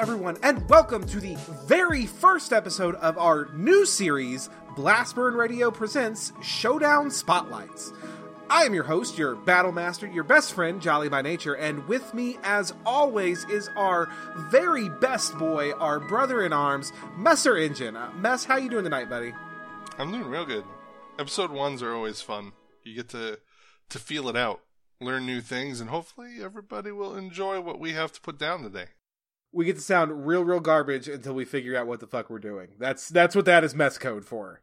everyone, and welcome to the very first episode of our new series, Blastburn Radio presents Showdown Spotlights. I am your host, your battle master, your best friend, Jolly by Nature, and with me, as always, is our very best boy, our brother in arms, Messer Engine. Mess, how you doing tonight, buddy? I'm doing real good. Episode 1s are always fun. You get to feel it out, learn new things, and hopefully everybody will enjoy what we have to put down today. We get to sound real garbage until we figure out what the fuck we're doing. That's what that is mess code for.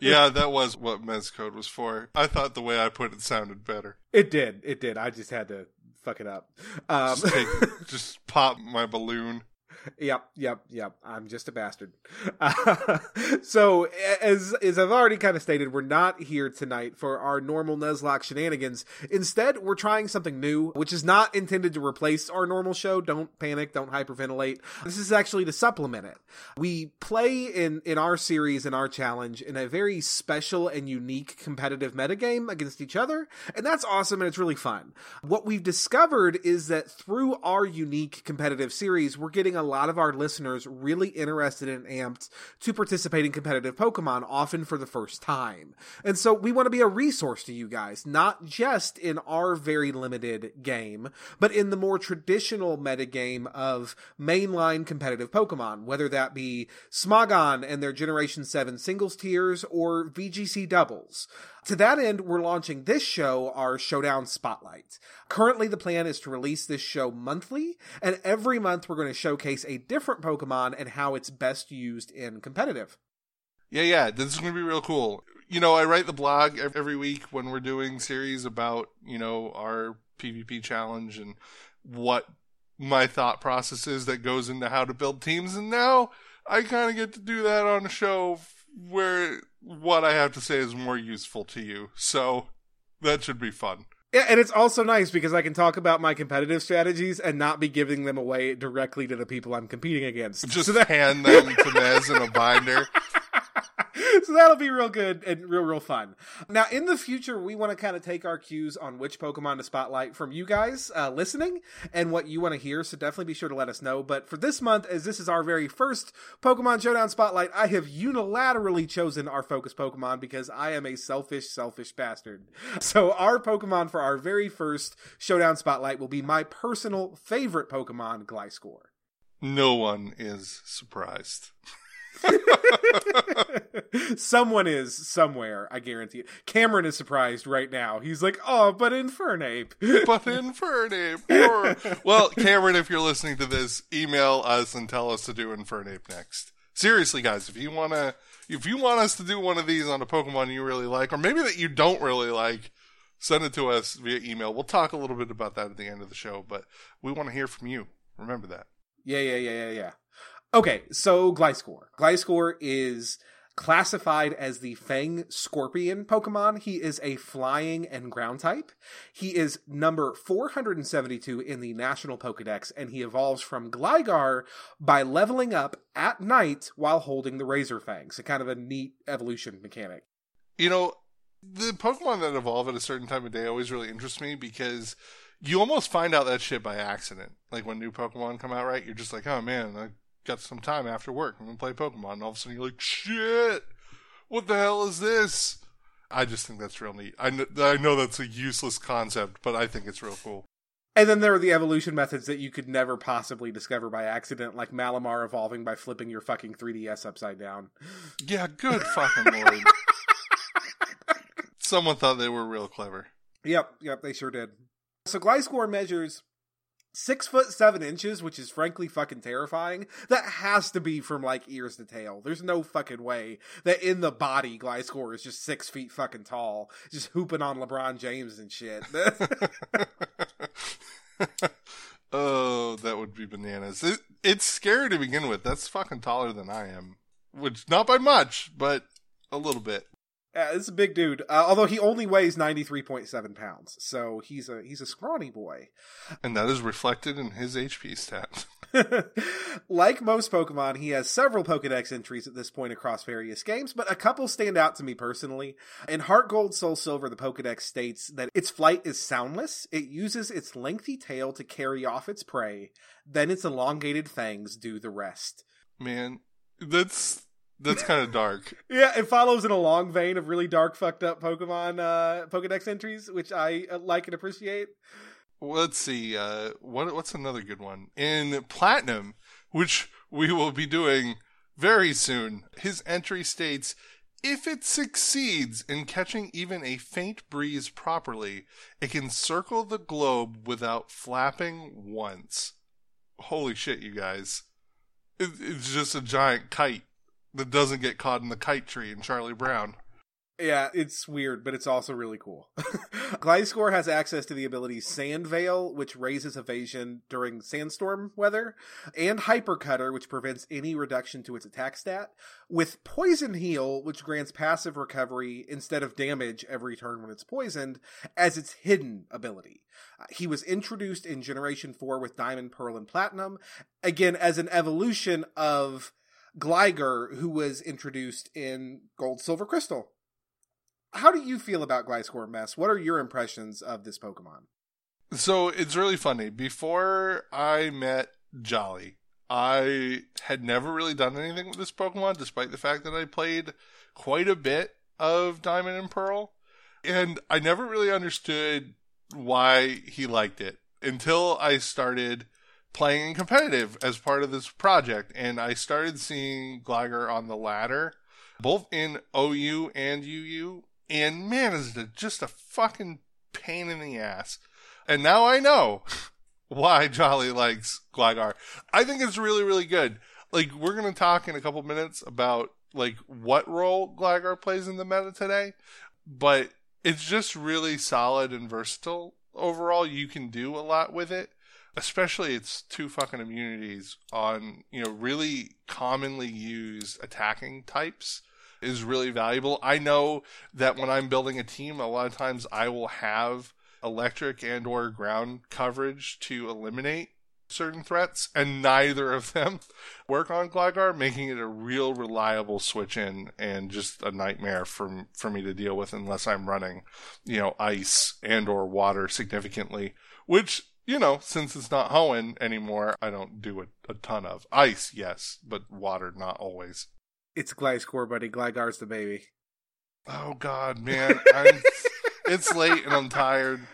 Yeah, that was what mess code was for. I thought the way I put it sounded better. It did. I just had to fuck it up. Just pop my balloon. Yep. I'm just a bastard. So, as I've already kind of stated, we're not here tonight for our normal Nuzlocke shenanigans. Instead, we're trying something new, which is not intended to replace our normal show. Don't panic. Don't hyperventilate. This is actually to supplement it. We play in our series, in our challenge, in a very special and unique competitive metagame against each other. And that's awesome, and it's really fun. What we've discovered is that through our unique competitive series, we're getting a lot of our listeners really interested and amped to participate in competitive Pokemon, often for the first time. And so we want to be a resource to you guys, not just in our very limited game, but in the more traditional metagame of mainline competitive Pokemon, whether that be Smogon and their Generation 7 singles tiers or VGC doubles. To that end, we're launching this show, our Showdown Spotlight. Currently, the plan is to release this show monthly, and every month we're going to showcase a different Pokemon and how it's best used in competitive. Yeah, this is going to be real cool. You know, I write the blog every week when we're doing series about, you know, our PvP challenge and what my thought process is that goes into how to build teams, and now I kind of get to do that on a show where what I have to say is more useful to you. So that should be fun. Yeah, and it's also nice because I can talk about my competitive strategies and not be giving them away directly to the people I'm competing against. Just hand them to Mez in a binder. So that'll be real good and real fun. Now, in the future, we want to kind of take our cues on which Pokemon to spotlight from you guys listening and what you want to hear. So definitely be sure to let us know. But for this month, as this is our very first Pokemon Showdown Spotlight, I have unilaterally chosen our focus Pokemon because I am a selfish bastard. So our Pokemon for our very first Showdown Spotlight will be my personal favorite Pokemon, Gliscor. No one is surprised. Someone is somewhere, I guarantee it. Cameron is surprised right now. He's like, oh, but Infernape. Well, Cameron, if you're listening to this, email us and tell us to do Infernape next. Seriously, guys, if you want us to do one of these on a Pokemon you really like, or maybe that you don't really like, send it to us via email. We'll talk a little bit about that at the end of the show, but we want to hear from you. Remember that. Yeah. Okay, so Gliscor. Gliscor is classified as the Fang Scorpion Pokemon. He is a flying and ground type. He is number 472 in the National Pokedex, and he evolves from Gligar by leveling up at night while holding the Razor Fang. So kind of a neat evolution mechanic. You know, the Pokemon that evolve at a certain time of day always really interests me because you almost find out that shit by accident. Like when new Pokemon come out, right? You're just like, oh man, got some time after work. I'm going to play Pokemon. And all of a sudden you're like, shit, what the hell is this? I just think that's real neat. I know that's a useless concept, but I think it's real cool. And then there are the evolution methods that you could never possibly discover by accident, like Malamar evolving by flipping your fucking 3DS upside down. Yeah, good fucking lord. Someone thought they were real clever. Yep, they sure did. So Gliscor measures 6'7", which is frankly fucking terrifying. That has to be from like ears to tail. There's no fucking way that in the body Gliscor is just 6 feet fucking tall, just hooping on LeBron James and shit. Oh, that would be bananas. It's scary to begin with. That's fucking taller than I am, which not by much, but a little bit. Yeah, it's a big dude, although he only weighs 93.7 pounds, so he's a scrawny boy. And that is reflected in his HP stat. Like most Pokemon, he has several Pokedex entries at this point across various games, but a couple stand out to me personally. In HeartGold, SoulSilver, the Pokedex states that its flight is soundless. It uses its lengthy tail to carry off its prey. Then its elongated fangs do the rest. Man, that's kind of dark. Yeah, it follows in a long vein of really dark, fucked up Pokemon Pokedex entries, which I like and appreciate. Let's see, what's another good one? In Platinum, which we will be doing very soon, his entry states, if it succeeds in catching even a faint breeze properly, it can circle the globe without flapping once. Holy shit, you guys. It's just a giant kite that doesn't get caught in the kite tree in Charlie Brown. Yeah, it's weird, but it's also really cool. Gliscor has access to the ability Sand Veil, which raises evasion during sandstorm weather, and Hyper Cutter, which prevents any reduction to its attack stat, with Poison Heal, which grants passive recovery instead of damage every turn when it's poisoned, as its hidden ability. He was introduced in Generation 4 with Diamond, Pearl, and Platinum, again, as an evolution of Gligar, who was introduced in Gold, Silver, Crystal. How do you feel about Gliscor, Mess? What are your impressions of this Pokemon? So it's really funny. Before I met Jolly, I had never really done anything with this Pokemon, despite the fact that I played quite a bit of Diamond and Pearl. And I never really understood why he liked it until I started playing in competitive as part of this project. And I started seeing Gligar on the ladder, both in OU and UU. And man, is it just a fucking pain in the ass. And now I know why Jolly likes Gligar. I think it's really, really good. Like, we're going to talk in a couple minutes about, like, what role Gligar plays in the meta today. But it's just really solid and versatile. Overall, you can do a lot with it. Especially its two fucking immunities on, you know, really commonly used attacking types is really valuable. I know that when I'm building a team, a lot of times I will have electric and or ground coverage to eliminate certain threats, and neither of them work on Gligar, making it a real reliable switch in and just a nightmare for me to deal with unless I'm running, you know, ice and or water significantly, which, you know, since it's not Hoenn anymore, I don't do a ton of. Ice, yes, but water, not always. It's Gliscor, buddy. Gligar's the baby. Oh, God, man. It's late and I'm tired.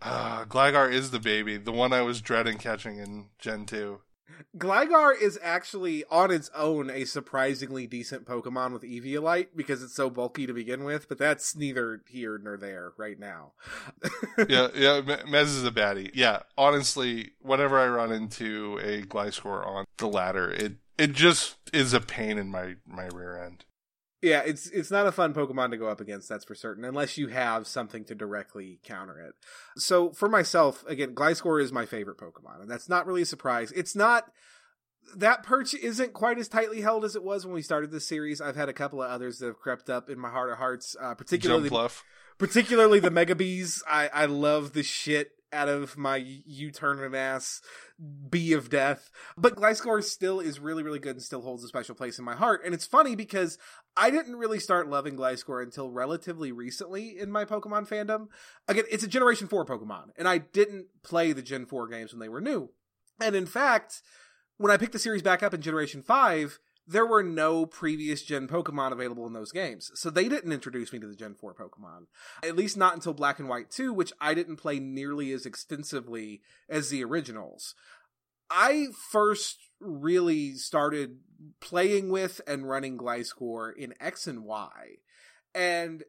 Gligar is the baby, the one I was dreading catching in Gen 2. Gligar is actually, on its own, a surprisingly decent Pokemon with Eviolite because it's so bulky to begin with, but that's neither here nor there right now. yeah, Mez is a baddie. Yeah, honestly, whenever I run into a Gliscor on the ladder, it just is a pain in my rear end. Yeah, it's not a fun Pokemon to go up against, that's for certain, unless you have something to directly counter it. So, for myself, again, Gliscor is my favorite Pokemon, and that's not really a surprise. It's not... That perch isn't quite as tightly held as it was when we started this series. I've had a couple of others that have crept up in my heart of hearts, particularly the Mega Bees. I love the shit out of my U-tournament ass bee of death. But Gliscor still is really, really good and still holds a special place in my heart. And it's funny because I didn't really start loving Gliscor until relatively recently in my Pokemon fandom. Again, it's a Generation 4 Pokemon, and I didn't play the Gen 4 games when they were new. And in fact, when I picked the series back up in Generation 5, there were no previous gen Pokemon available in those games. So they didn't introduce me to the Gen 4 Pokemon, at least not until Black and White 2, which I didn't play nearly as extensively as the originals. I first really started playing with and running Gliscor in X and Y. And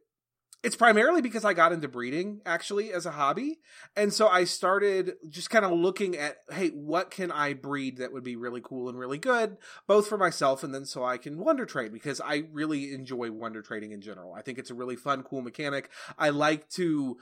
it's primarily because I got into breeding, actually, as a hobby. And so I started just kind of looking at, hey, what can I breed that would be really cool and really good, both for myself and then so I can wonder trade, because I really enjoy wonder trading in general. I think it's a really fun, cool mechanic. I like to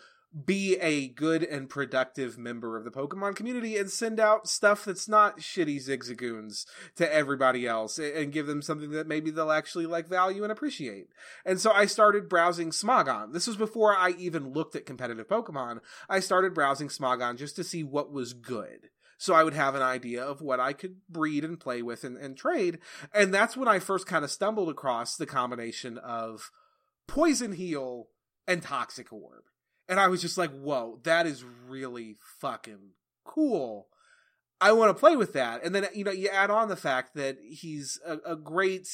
be a good and productive member of the Pokemon community and send out stuff that's not shitty Zigzagoons to everybody else and give them something that maybe they'll actually like, value, and appreciate. And so I started browsing Smogon. This was before I even looked at competitive Pokemon. I started browsing Smogon just to see what was good. so I would have an idea of what I could breed and play with and trade. And that's when I first kind of stumbled across the combination of Poison Heal and Toxic Orb. And I was just like, whoa, that is really fucking cool. I want to play with that. And then, you know, you add on the fact that he's a great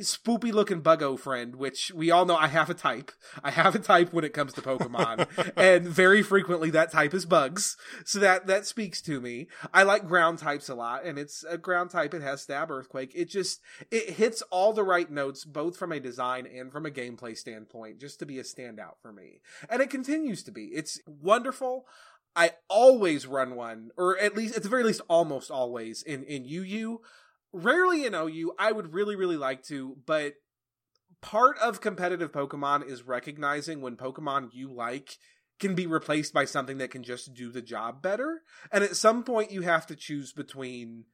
spoopy looking buggo friend, which we all know I have a type. I have a type when it comes to Pokemon. And very frequently that type is bugs. So that speaks to me. I like ground types a lot, and it's a ground type. It has Stab, Earthquake. It hits all the right notes, both from a design and from a gameplay standpoint, just to be a standout for me. And it continues to be. It's wonderful. I always run one, or at least, at the very least, almost always in UU. Rarely in OU. I would really, really like to, but part of competitive Pokemon is recognizing when Pokemon you like can be replaced by something that can just do the job better. And at some point you have to choose between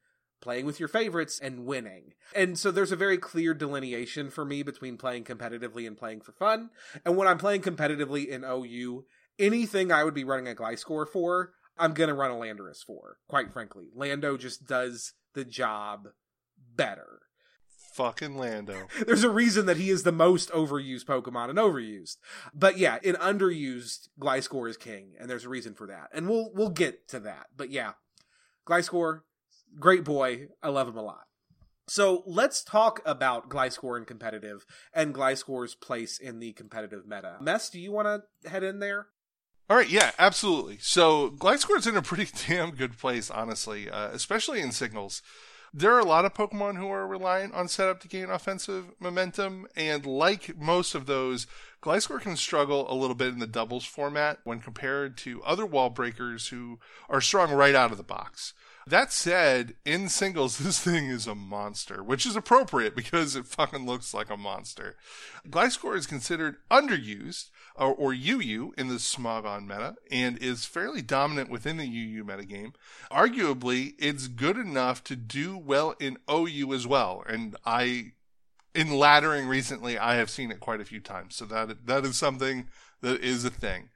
playing with your favorites and winning. And so there's a very clear delineation for me between playing competitively and playing for fun. And when I'm playing competitively in OU, anything I would be running a Gliscor for, I'm going to run a Landorus for, quite frankly. Lando just does the job better. Fucking Lando. There's a reason that he is the most overused Pokemon and overused. But yeah, in underused, Gliscor is king, and there's a reason for that. And we'll get to that. But yeah, Gliscor, great boy. I love him a lot. So let's talk about Gliscor and competitive, and Gliscor's place in the competitive meta. Mess, do you want to head in there? All right, yeah, absolutely. So Gliscor's in a pretty damn good place, honestly, especially in Signals. There are a lot of Pokemon who are reliant on setup to gain offensive momentum, and like most of those, Gliscor can struggle a little bit in the doubles format when compared to other wall breakers who are strong right out of the box. That said, in singles, this thing is a monster, which is appropriate because it fucking looks like a monster. Gliscor is considered underused, or UU, in the Smogon meta, and is fairly dominant within the UU metagame. Arguably, it's good enough to do well in OU as well, and in laddering recently, I have seen it quite a few times, so that is something that is a thing.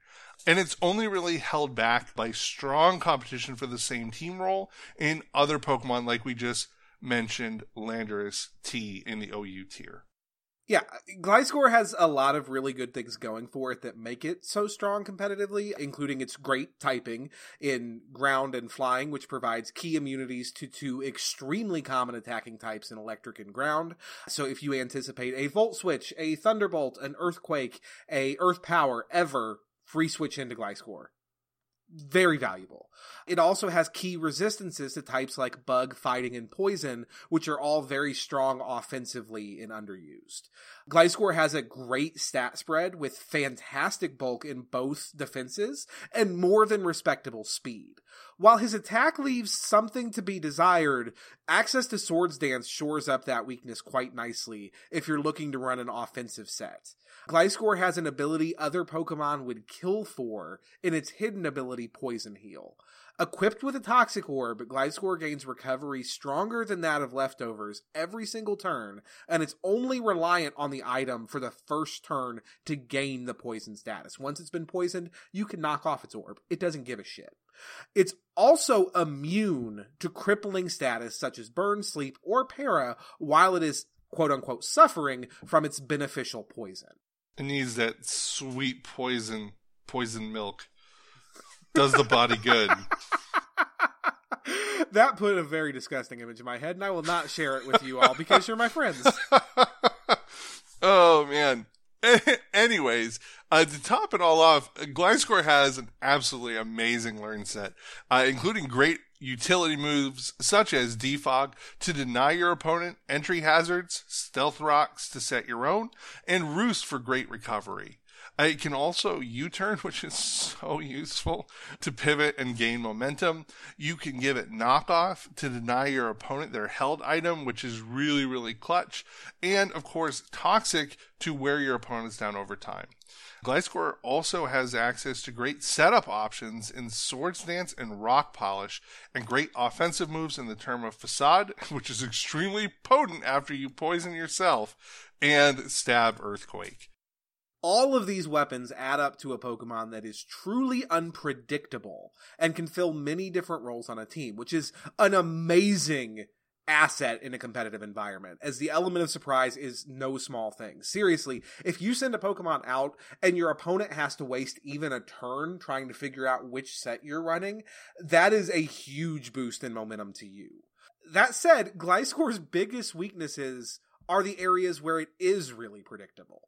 And it's only really held back by strong competition for the same team role in other Pokemon, like we just mentioned, Landorus T in the OU tier. Yeah, Gliscor has a lot of really good things going for it that make it so strong competitively, including its great typing in ground and flying, which provides key immunities to two extremely common attacking types in electric and ground. So if you anticipate a Volt Switch, a Thunderbolt, an Earthquake, a Earth Power, ever, free switch into Gliscor. Very valuable. It also has key resistances to types like bug, fighting, and poison, which are all very strong offensively and underused. Gliscor has a great stat spread with fantastic bulk in both defenses and more than respectable speed. While his attack leaves something to be desired, access to Swords Dance shores up that weakness quite nicely if you're looking to run an offensive set. Gliscor has an ability other Pokemon would kill for in its hidden ability Poison Heal. Equipped with a Toxic Orb, Gliscor gains recovery stronger than that of Leftovers every single turn, and it's only reliant on the item for the first turn to gain the poison status. Once it's been poisoned, you can knock off its orb. It doesn't give a shit. It's also immune to crippling status such as Burn, Sleep, or Para while it is quote-unquote suffering from its beneficial poison. It needs that sweet poison milk. Does the body good. That put a very disgusting image in my head, and I will not share it with you all because you're my friends. Oh, man. Anyways, to top it all off, Gliscor has an absolutely amazing learn set, including great utility moves such as Defog to deny your opponent, entry hazards, stealth rocks to set your own, and Roost for great recovery. It can also U-turn, which is so useful, to pivot and gain momentum. You can give it knockoff to deny your opponent their held item, which is really, really clutch. And, of course, Toxic to wear your opponents down over time. Gliscor also has access to great setup options in Swords Dance and Rock Polish, and great offensive moves in the term of Facade, which is extremely potent after you poison yourself, and Stab Earthquake. All of these weapons add up to a Pokemon that is truly unpredictable and can fill many different roles on a team, which is an amazing asset in a competitive environment, as the element of surprise is no small thing. Seriously, if you send a Pokemon out and your opponent has to waste even a turn trying to figure out which set you're running, that is a huge boost in momentum to you. That said, Gliscor's biggest weaknesses are the areas where it is really predictable.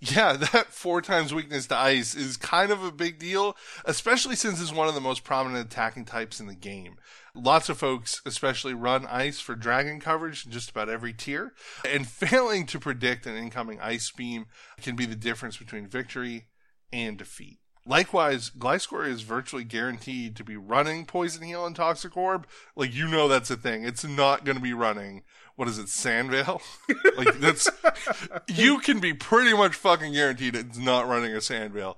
Yeah, that 4x weakness to ice is kind of a big deal, especially since it's one of the most prominent attacking types in the game. Lots of folks especially run ice for dragon coverage in just about every tier, and failing to predict an incoming ice beam can be the difference between victory and defeat. Likewise, Gliscor is virtually guaranteed to be running Poison Heal and Toxicorp. Like, you know that's a thing. It's not going to be running, what is it, Sandveil? Like, that's... you can be pretty much fucking guaranteed it's not running a Sandveil.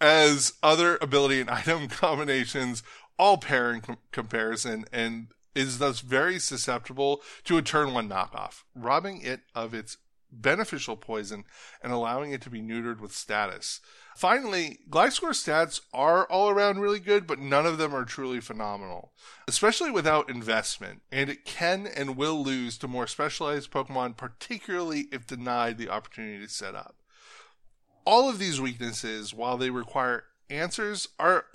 As other ability and item combinations all pair in comparison and is thus very susceptible to a turn one knockoff, robbing it of its beneficial poison and allowing it to be neutered with status. Finally, Gliscor's stats are all around really good, but none of them are truly phenomenal, especially without investment, and it can and will lose to more specialized Pokemon, particularly if denied the opportunity to set up. All of these weaknesses, while they require answers,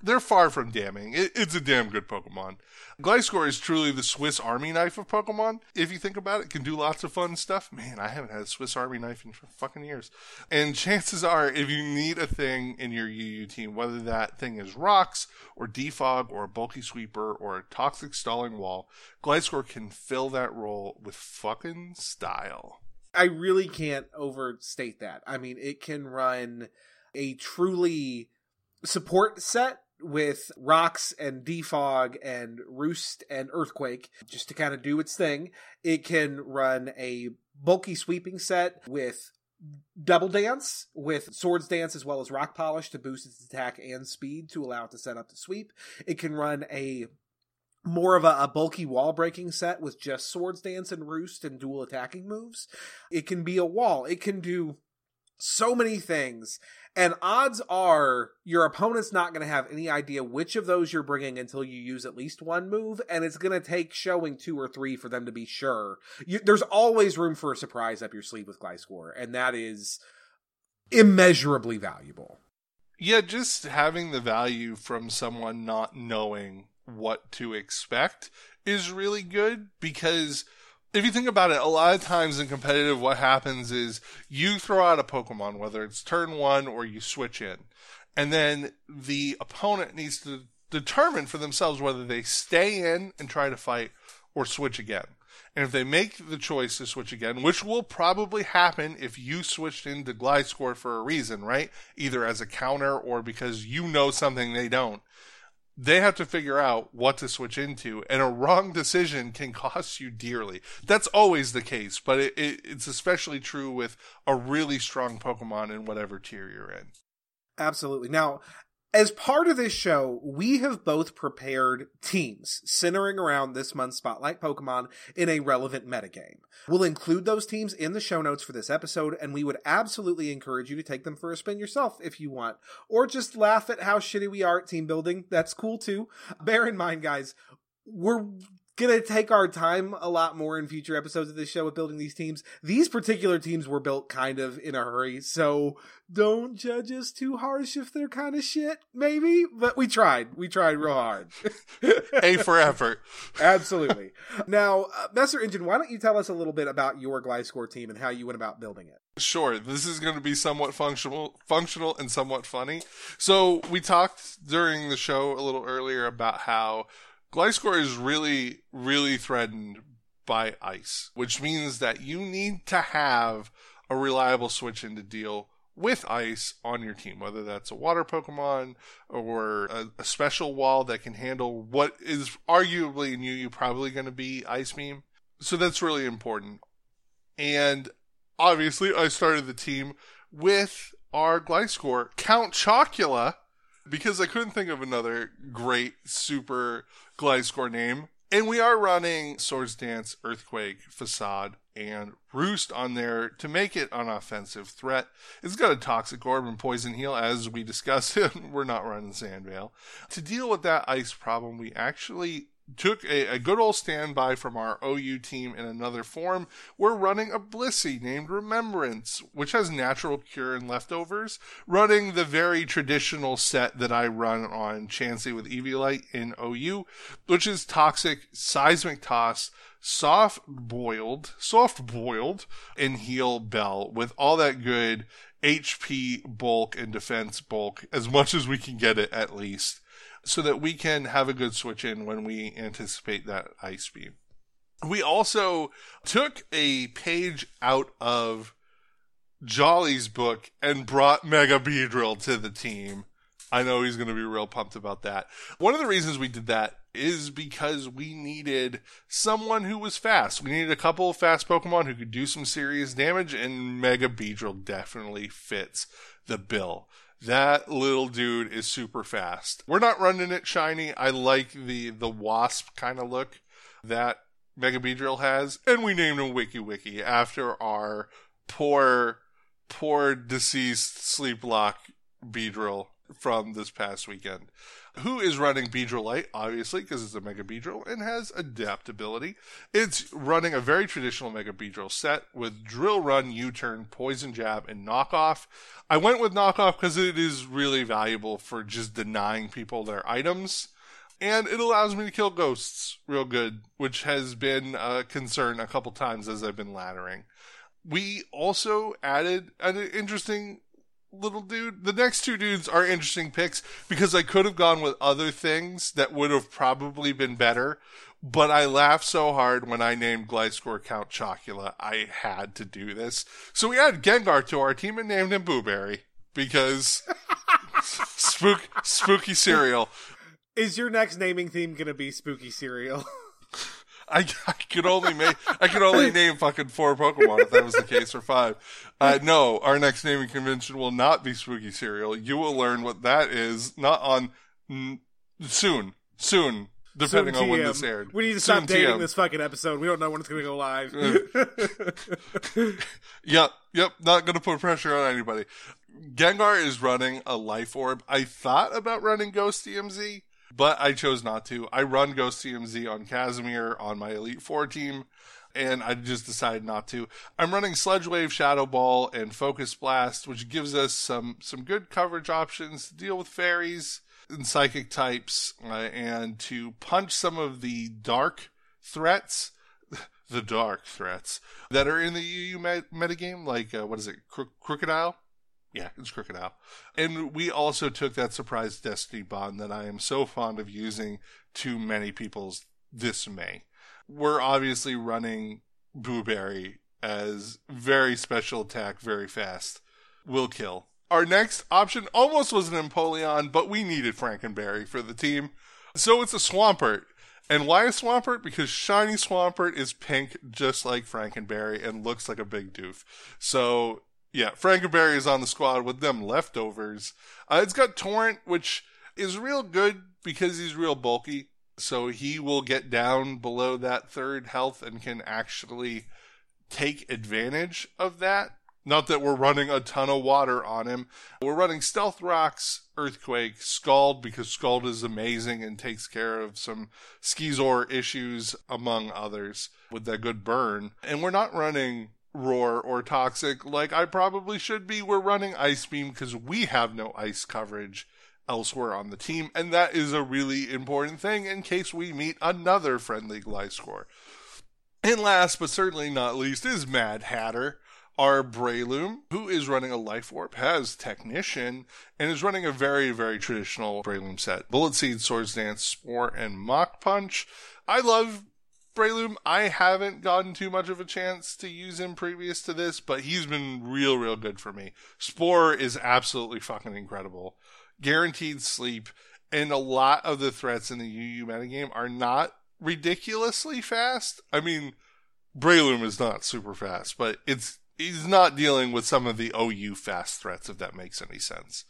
they're far from damning. It's a damn good Pokemon. Gliscor is truly the Swiss Army knife of Pokemon. If you think about it, can do lots of fun stuff. Man, I haven't had a Swiss Army knife in fucking years. And chances are, if you need a thing in your UU team, whether that thing is rocks or defog or a bulky sweeper or a toxic stalling wall, Gliscor can fill that role with fucking style. I really can't overstate that. I mean, it can run a truly support set with rocks and defog and roost and earthquake just to kind of do its thing. It can run a bulky sweeping set with double dance, with swords dance as well as rock polish to boost its attack and speed to allow it to set up to sweep. It can run a more of a bulky wall breaking set with just swords dance and roost and dual attacking moves. It can be a wall. It can do so many things. And odds are your opponent's not going to have any idea which of those you're bringing until you use at least one move, and it's going to take showing 2 or 3 for them to be sure. There's always room for a surprise up your sleeve with Gliscor, and that is immeasurably valuable. Yeah, just having the value from someone not knowing what to expect is really good, because if you think about it, a lot of times in competitive, what happens is you throw out a Pokemon, whether it's turn one or you switch in, and then the opponent needs to determine for themselves whether they stay in and try to fight or switch again. And if they make the choice to switch again, which will probably happen if you switched into Gliscor for a reason, right? Either as a counter or because you know something they don't. They have to figure out what to switch into, and a wrong decision can cost you dearly. That's always the case, but it's especially true with a really strong Pokemon in whatever tier you're in. Absolutely. Now, as part of this show, we have both prepared teams centering around this month's Spotlight Pokemon in a relevant metagame. We'll include those teams in the show notes for this episode, and we would absolutely encourage you to take them for a spin yourself if you want, or just laugh at how shitty we are at team building. That's cool too. Bear in mind, guys, we're gonna take our time a lot more in future episodes of this show with building these teams. These particular teams were built kind of in a hurry, so don't judge us too harsh if they're kind of shit, maybe, but we tried real hard. A for effort. Absolutely. Now, Messer Engine, why don't you tell us a little bit about your Gliscor team and how you went about building it? Sure, this is going to be somewhat functional and somewhat funny. So we talked during the show a little earlier about how Gliscor is really, really threatened by ice, which means that you need to have a reliable switch in to deal with ice on your team, whether that's a water Pokemon or a special wall that can handle what is arguably in you probably going to be Ice Beam. So that's really important. And obviously, I started the team with our Gliscor, Count Chocula, because I couldn't think of another great super Gliscor name. And we are running Swords Dance, Earthquake, Facade, and Roost on there to make it an offensive threat. It's got a Toxic Orb and Poison Heal, as we discussed. We're not running Sandveil. To deal with that ice problem, we actually took a good old standby from our OU team in another form. We're running a Blissey named Remembrance, which has Natural Cure and Leftovers, running the very traditional set that I run on Chansey with Eviolite in OU, which is Toxic, Seismic Toss, Soft Boiled, and Heal Bell, with all that good HP bulk and defense bulk, as much as we can get it at least, so that we can have a good switch in when we anticipate that Ice Beam. We also took a page out of Jolly's book and brought Mega Beedrill to the team. I know he's going to be real pumped about that. One of the reasons we did that is because we needed someone who was fast. We needed a couple of fast Pokemon who could do some serious damage, and Mega Beedrill definitely fits the bill. That little dude is super fast. We're not running it shiny. I like the wasp kind of look that Mega Beedrill has. And we named him Wiki Wiki after our poor deceased Sleeplock Beedrill from this past weekend, who is running Beedrillite, obviously, because it's a Mega Beedrill and has adaptability. It's running a very traditional Mega Beedrill set with Drill Run, U-Turn, Poison Jab, and Knockoff. I went with Knockoff because it is really valuable for just denying people their items, and it allows me to kill ghosts real good, which has been a concern a couple times as I've been laddering. We also added an interesting little dude. The next two dudes are interesting picks because I could have gone with other things that would have probably been better, but I laughed so hard when I named Gliscor Count Chocula, I had to do this. So we added Gengar to our team and named him Booberry because spooky cereal. Is your next naming theme gonna be spooky cereal? I could only name fucking 4 Pokemon if that was the case, or 5. No, our next naming convention will not be Spooky Cereal. You will learn what that is soon, depending on when this aired. We need to stop dating this fucking episode. We don't know when it's going to go live. Yep, not going to put pressure on anybody. Gengar is running a Life Orb. I thought about running Ghost DMZ, but I chose not to. I run Ghost TMZ on Casimir on my Elite Four team, and I just decided not to. I'm running Sledge Wave, Shadow Ball, and Focus Blast, which gives us some good coverage options to deal with fairies and psychic types, and to punch some of the dark threats. The dark threats that are in the UU metagame, like, what is it, Crocodile? Yeah, it's Crocodile. And we also took that surprise Destiny Bond that I am so fond of using to many people's dismay. We're obviously running Booberry as very special attack, very fast, will kill. Our next option almost was an Empoleon, but we needed Frankenberry for the team. So it's a Swampert. And why a Swampert? Because shiny Swampert is pink just like Frankenberry and looks like a big doof. So yeah, Frankenberry is on the squad with them leftovers. It's got Torrent, which is real good because he's real bulky. So he will get down below that 3rd health and can actually take advantage of that. Not that we're running a ton of water on him. We're running Stealth Rocks, Earthquake, Scald, because Scald is amazing and takes care of some Skeezor issues, among others, with that good burn. And we're not running Roar or Toxic like I probably should be. We're running Ice Beam because we have no ice coverage elsewhere on the team, and that is a really important thing in case we meet another friendly Gliscor. And last but certainly not least is Mad Hatter, our Breloom, who is running a Life Orb, has Technician, and is running a very, very traditional Breloom set. Bullet Seed, Swords Dance, Spore, and Mach Punch. I love Breloom. I haven't gotten too much of a chance to use him previous to this, but he's been real good for me. Spore is absolutely fucking incredible. Guaranteed sleep, and a lot of the threats in the UU metagame are not ridiculously fast. I mean, Breloom is not super fast, but he's not dealing with some of the OU fast threats, if that makes any sense.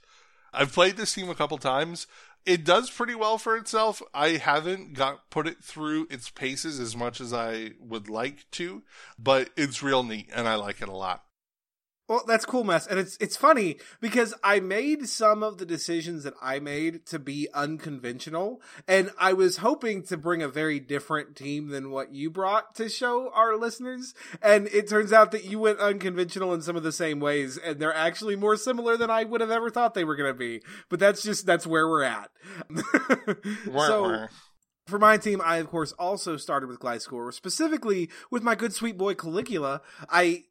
I've played this team a couple times. It does pretty well for itself. I haven't put it through its paces as much as I would like to, but it's real neat and I like it a lot. Well, that's cool, Mess. And it's funny because I made some of the decisions that I made to be unconventional, and I was hoping to bring a very different team than what you brought to show our listeners. And it turns out that you went unconventional in some of the same ways, and they're actually more similar than I would have ever thought they were going to be. But that's where we're at. So, for my team, I, of course, also started with Gliscor, specifically with my good sweet boy Caligula. I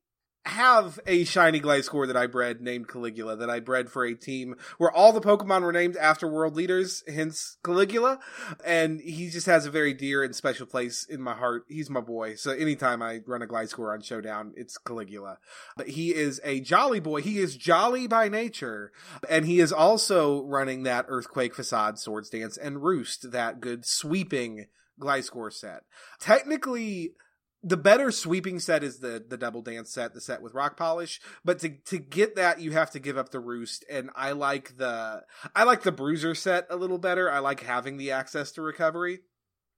have a shiny Gliscor that I bred named Caligula that I bred for a team where all the Pokemon were named after world leaders, hence Caligula, and he just has a very dear and special place in my heart. He's my boy, so anytime I run a Gliscor on Showdown, it's Caligula. But he is a jolly boy. He is jolly by nature, and he is also running that Earthquake, Facade, Swords Dance, and Roost, that good sweeping Gliscor set. Technically, the better sweeping set is the double dance set, the set with rock polish. But to get that, you have to give up the roost. And I like the bruiser set a little better. I like having the access to recovery.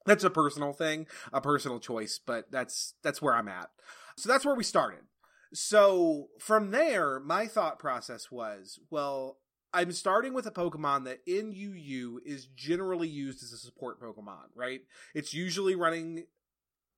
That's a personal thing, a personal choice, but that's where I'm at. So that's where we started. So from there, my thought process was, well, I'm starting with a Pokemon that in UU is generally used as a support Pokemon, right? It's usually running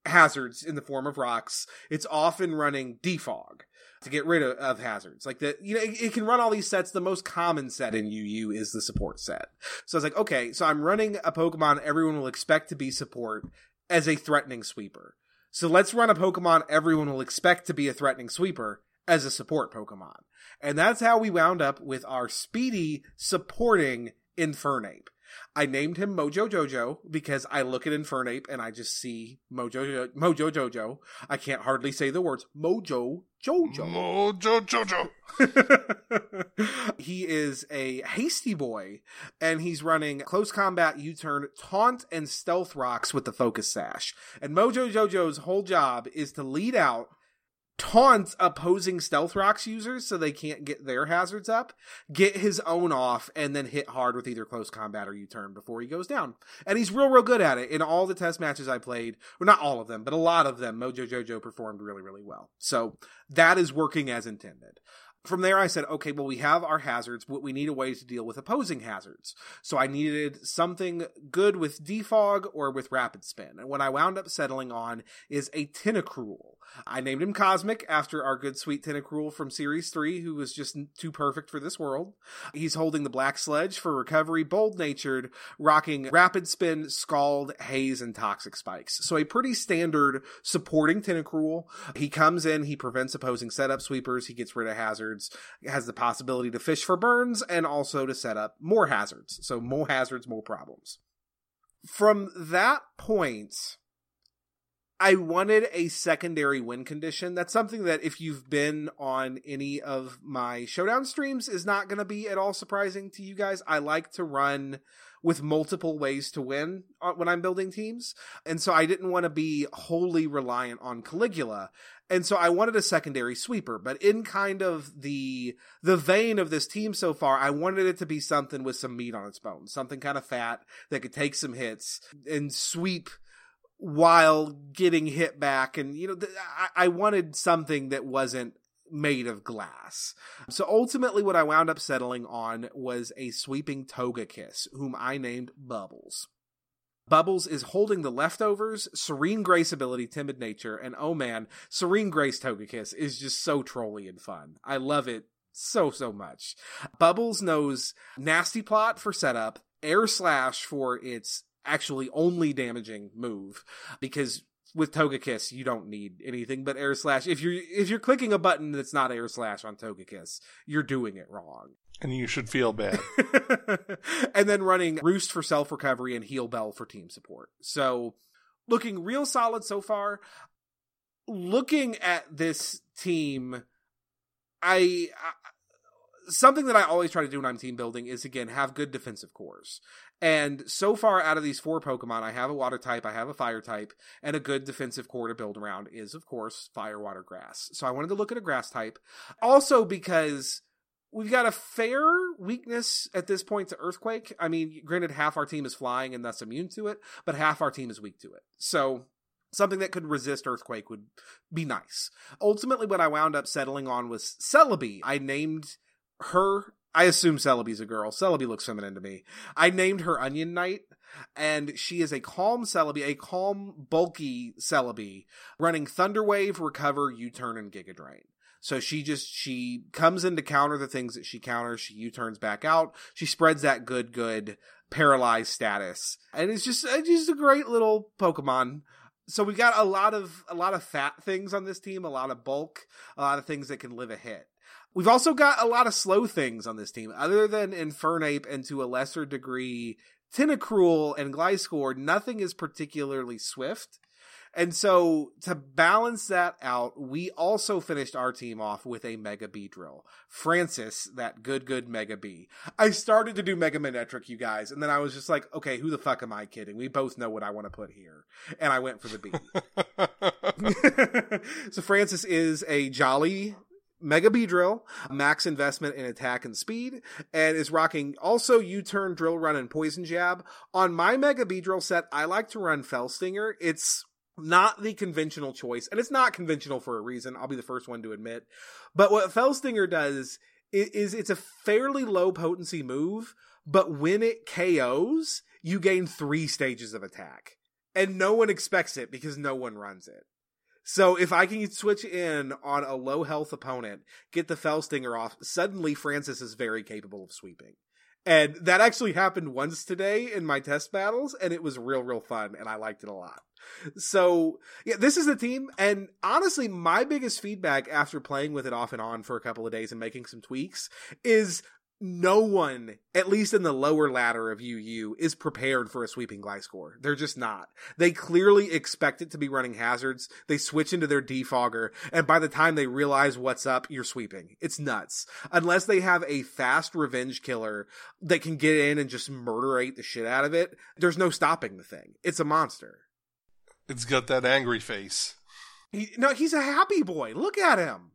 hazards in the form of rocks. It's often running defog to get rid of hazards. Like that, you know, it can run all these sets. The most common set in UU is the support set. So I was like, okay, so I'm running a Pokemon everyone will expect to be support as a threatening sweeper. So let's run a Pokemon everyone will expect to be a threatening sweeper as a support Pokemon. And that's how we wound up with our speedy supporting Infernape. I named him Mojo Jojo because I look at Infernape and I just see Mojo Jojo. I can't hardly say the words. Mojo Jojo. Mojo Jojo. He is a hasty boy, and he's running close combat, U-turn, taunt, and stealth rocks with the focus sash. And Mojo Jojo's whole job is to lead out, taunts opposing stealth rocks users so they can't get their hazards up, get his own off, and then hit hard with either close combat or U-turn before he goes down. And he's real good at it. In all the test matches I played, well, not all of them, but a lot of them, Mojo Jojo performed really, really well. So that is working as intended. From there, I said, okay, well, we have our hazards, but we need a way to deal with opposing hazards. So I needed something good with defog or with rapid spin. And what I wound up settling on is a Tentacruel. I named him Cosmic after our good sweet Tentacruel from Series 3, who was just too perfect for this world. He's holding the Black Sledge for recovery, bold-natured, rocking Rapid Spin, Scald, Haze, and Toxic Spikes. So a pretty standard supporting Tentacruel. He comes in, he prevents opposing setup sweepers, he gets rid of hazards, has the possibility to fish for burns, and also to set up more hazards. So more hazards, more problems. From that point, I wanted a secondary win condition. That's something that if you've been on any of my Showdown streams is not going to be at all surprising to you guys. I like to run with multiple ways to win when I'm building teams. And so I didn't want to be wholly reliant on Caligula. And so I wanted a secondary sweeper, but in kind of the vein of this team so far, I wanted it to be something with some meat on its bones, something kind of fat that could take some hits and sweep while getting hit back. And, you know, I wanted something that wasn't made of glass. So ultimately what I wound up settling on was a sweeping Togekiss, whom I named Bubbles. Bubbles is holding the leftovers, Serene Grace ability, Timid Nature, and oh man, Serene Grace Togekiss is just so trolly and fun. I love it so much. Bubbles knows Nasty Plot for setup, Air Slash for its actually only damaging move, because with Togekiss you don't need anything but Air Slash. If you're clicking a button that's not Air Slash on Togekiss, you're doing it wrong. And you should feel bad. And then running Roost for self-recovery and Heal Bell for team support. So looking real solid so far. Looking at this team, something that I always try to do when I'm team building is, again, have good defensive cores. And so far out of these four Pokemon, I have a water type, I have a fire type, and a good defensive core to build around is, of course, fire, water, grass. So I wanted to look at a grass type. Also because We've got a fair weakness at this point to Earthquake. I mean, granted, half our team is flying and thus immune to it, but half our team is weak to it. So something that could resist Earthquake would be nice. Ultimately, what I wound up settling on was Celebi. I named her... I assume Celebi's a girl. Celebi looks feminine to me. I named her Onion Knight, and she is a calm Celebi, a calm, bulky Celebi, running Thunder Wave, Recover, U-Turn, and Giga Drain. So she comes in to counter the things that she counters. She U-turns back out. She spreads that good paralyzed status. And it's just a great little Pokemon. So we've got a lot of fat things on this team, a lot of bulk, a lot of things that can live a hit. We've also got a lot of slow things on this team. Other than Infernape and to a lesser degree, Tentacruel and Gliscor, nothing is particularly swift. And so to balance that out, we also finished our team off with a Mega Beedrill. Francis, that good Mega Bee. I started to do Mega Manectric, you guys, and then I was just like, okay, who the fuck am I kidding? We both know what I want to put here. And I went for the bee. So Francis is a jolly Mega Beedrill, max investment in attack and speed, and is rocking also U-turn, drill run, and poison jab. On my Mega Beedrill set, I like to run Felstinger. It's not the conventional choice, and it's not conventional for a reason. I'll be the first one to admit. But what Felstinger does is it's a fairly low potency move, but when it KOs, you gain 3 stages of attack. And no one expects it because no one runs it. So if I can switch in on a low health opponent, get the Felstinger off, suddenly Francis is very capable of sweeping. And that actually happened once today in my test battles, and it was real fun, and I liked it a lot. So yeah, this is the team, and honestly, my biggest feedback after playing with it off and on for a couple of days and making some tweaks is no one, at least in the lower ladder of UU, is prepared for a sweeping Gliscor. They're just not. They clearly expect it to be running hazards. They switch into their defogger, and by the time they realize what's up, you're sweeping. It's nuts. Unless they have a fast revenge killer that can get in and just murderate the shit out of it, there's no stopping the thing. It's a monster. It's got that angry face. No, he's a happy boy. Look at him.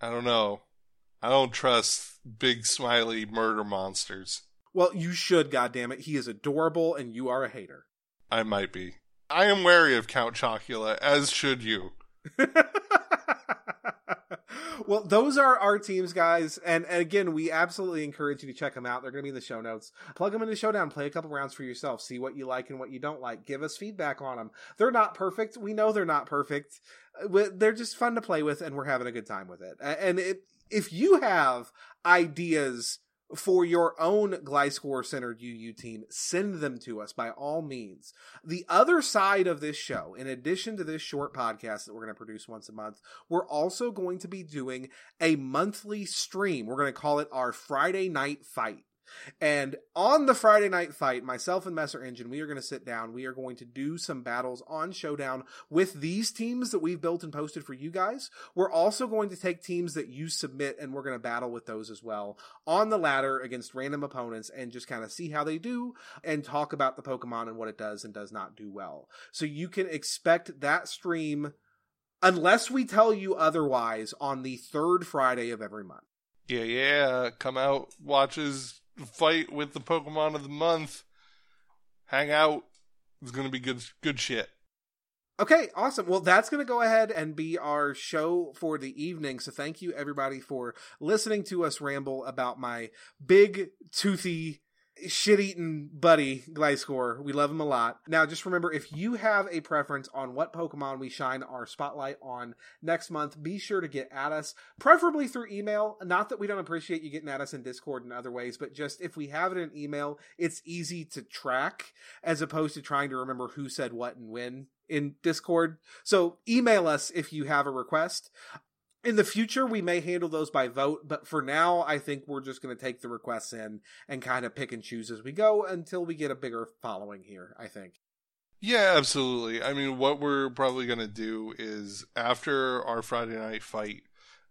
I don't know. I don't trust big, smiley murder monsters. Well, you should, goddammit. He is adorable, and you are a hater. I might be. I am wary of Count Chocula, as should you. Well, those are our teams, guys. And again, we absolutely encourage you to check them out. They're going to be in the show notes. Plug them into Showdown. Play a couple rounds for yourself. See what you like and what you don't like. Give us feedback on them. They're not perfect. We know they're not perfect. They're just fun to play with, and we're having a good time with it. If you have ideas for your own Gliscor-centered UU team, send them to us by all means. The other side of this show, in addition to this short podcast that we're going to produce once a month, we're also going to be doing a monthly stream. We're going to call it our Friday Night Fight. And on the Friday Night Fight, myself and Messer Engine, we are going to sit down. We are going to do some battles on Showdown with these teams that we've built and posted for you guys. We're also going to take teams that you submit, and we're going to battle with those as well on the ladder against random opponents and just kind of see how they do and talk about the Pokemon and what it does and does not do well. So you can expect that stream, unless we tell you otherwise, on the third Friday of every month. Yeah. Come out, watches. Fight with the Pokemon of the month. Hang out. It's going to be good shit. Okay, awesome. Well, that's going to go ahead and be our show for the evening. So thank you, everybody, for listening to us ramble about my big, toothy, shit-eating buddy, Gliscor. We love him a lot. Now, just remember, if you have a preference on what Pokemon we shine our spotlight on next month, be sure to get at us, preferably through email. Not that we don't appreciate you getting at us in Discord and other ways, but just if we have it in email, it's easy to track as opposed to trying to remember who said what and when in Discord. So email us if you have a request. In the future, we may handle those by vote, but for now, I think we're just going to take the requests in and kind of pick and choose as we go until we get a bigger following here, I think. Yeah, absolutely. I mean, what we're probably going to do is after our Friday Night Fight,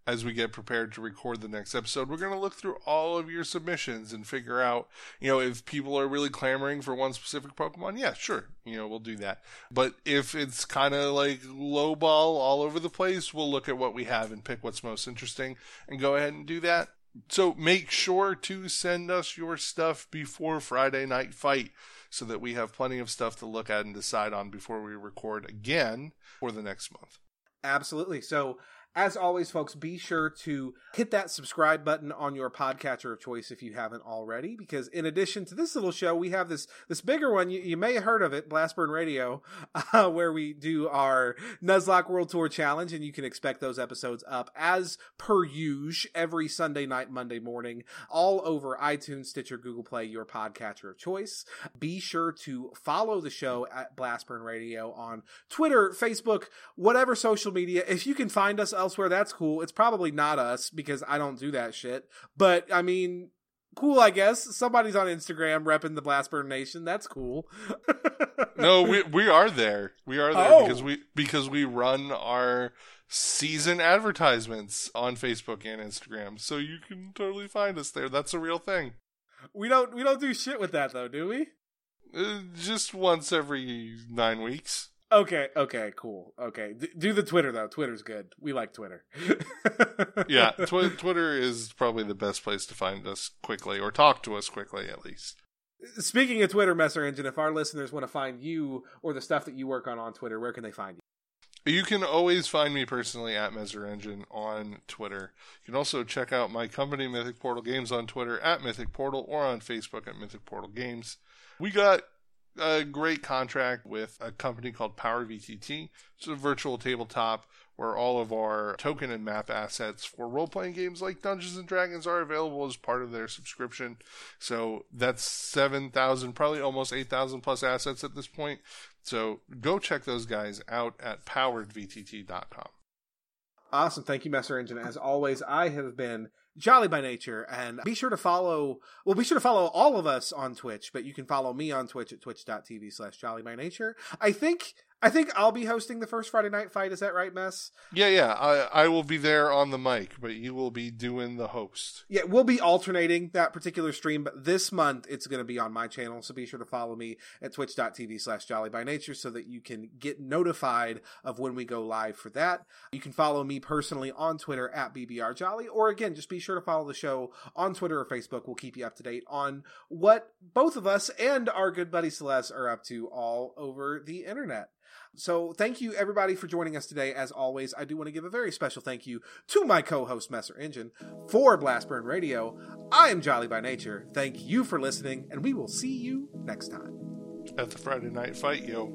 as we get prepared to record the next episode, we're going to look through all of your submissions and figure out, if people are really clamoring for one specific Pokemon, yeah, sure, we'll do that. But if it's kind of like lowball all over the place, we'll look at what we have and pick what's most interesting and go ahead and do that. So make sure to send us your stuff before Friday Night Fight so that we have plenty of stuff to look at and decide on before we record again for the next month. Absolutely. So as always, folks, be sure to hit that subscribe button on your podcatcher of choice if you haven't already, because in addition to this little show, we have this bigger one. You may have heard of it, Blastburn Radio, where we do our Nuzlocke World Tour Challenge, and you can expect those episodes up as per usual every Sunday night, Monday morning, all over iTunes, Stitcher, Google Play, your podcatcher of choice. Be sure to follow the show at Blastburn Radio on Twitter, Facebook, whatever social media. If you can find us elsewhere, that's cool. It's probably not us because I don't do that shit, but I mean, cool, I guess. Somebody's on Instagram repping the Blastburn Nation. That's cool. No, we are there because we run our season advertisements on Facebook and Instagram, so you can totally find us there. That's a real thing. We don't do shit with that though, do we? Just once every 9 weeks. Okay, cool. Okay, do the Twitter, though. Twitter's good. We like Twitter. Yeah, Twitter is probably the best place to find us quickly, or talk to us quickly, at least. Speaking of Twitter, Messer Engine, if our listeners want to find you or the stuff that you work on Twitter, where can they find you? You can always find me personally at Messer Engine on Twitter. You can also check out my company, Mythic Portal Games, on Twitter at Mythic Portal, or on Facebook at Mythic Portal Games. We got a great contract with a company called Power VTT. It's a virtual tabletop where all of our token and map assets for role-playing games like Dungeons and Dragons are available as part of their subscription. So that's 7,000, probably almost 8,000 plus assets at this point. So go check those guys out at poweredvtt.com. Awesome. Thank you, Messer Engine. As always, I have been jolly by nature, and be sure to follow all of us on Twitch, but you can follow me on Twitch at twitch.tv/jollybynature. I think I'll be hosting the first Friday Night Fight. Is that right, Mess? Yeah. I will be there on the mic, but you will be doing the host. Yeah, we'll be alternating that particular stream, but this month it's going to be on my channel, so be sure to follow me at twitch.tv/jollybynature so that you can get notified of when we go live for that. You can follow me personally on Twitter at BBRJolly, or again, just be sure to follow the show on Twitter or Facebook. We'll keep you up to date on what both of us and our good buddy Celeste are up to all over the internet. So thank you everybody for joining us today. As always, I do want to give a very special thank you to my co-host Messer Engine for Blastburn Radio. I am Jolly by Nature. Thank you for listening, and we will see you next time. At the Friday Night Fight, yo.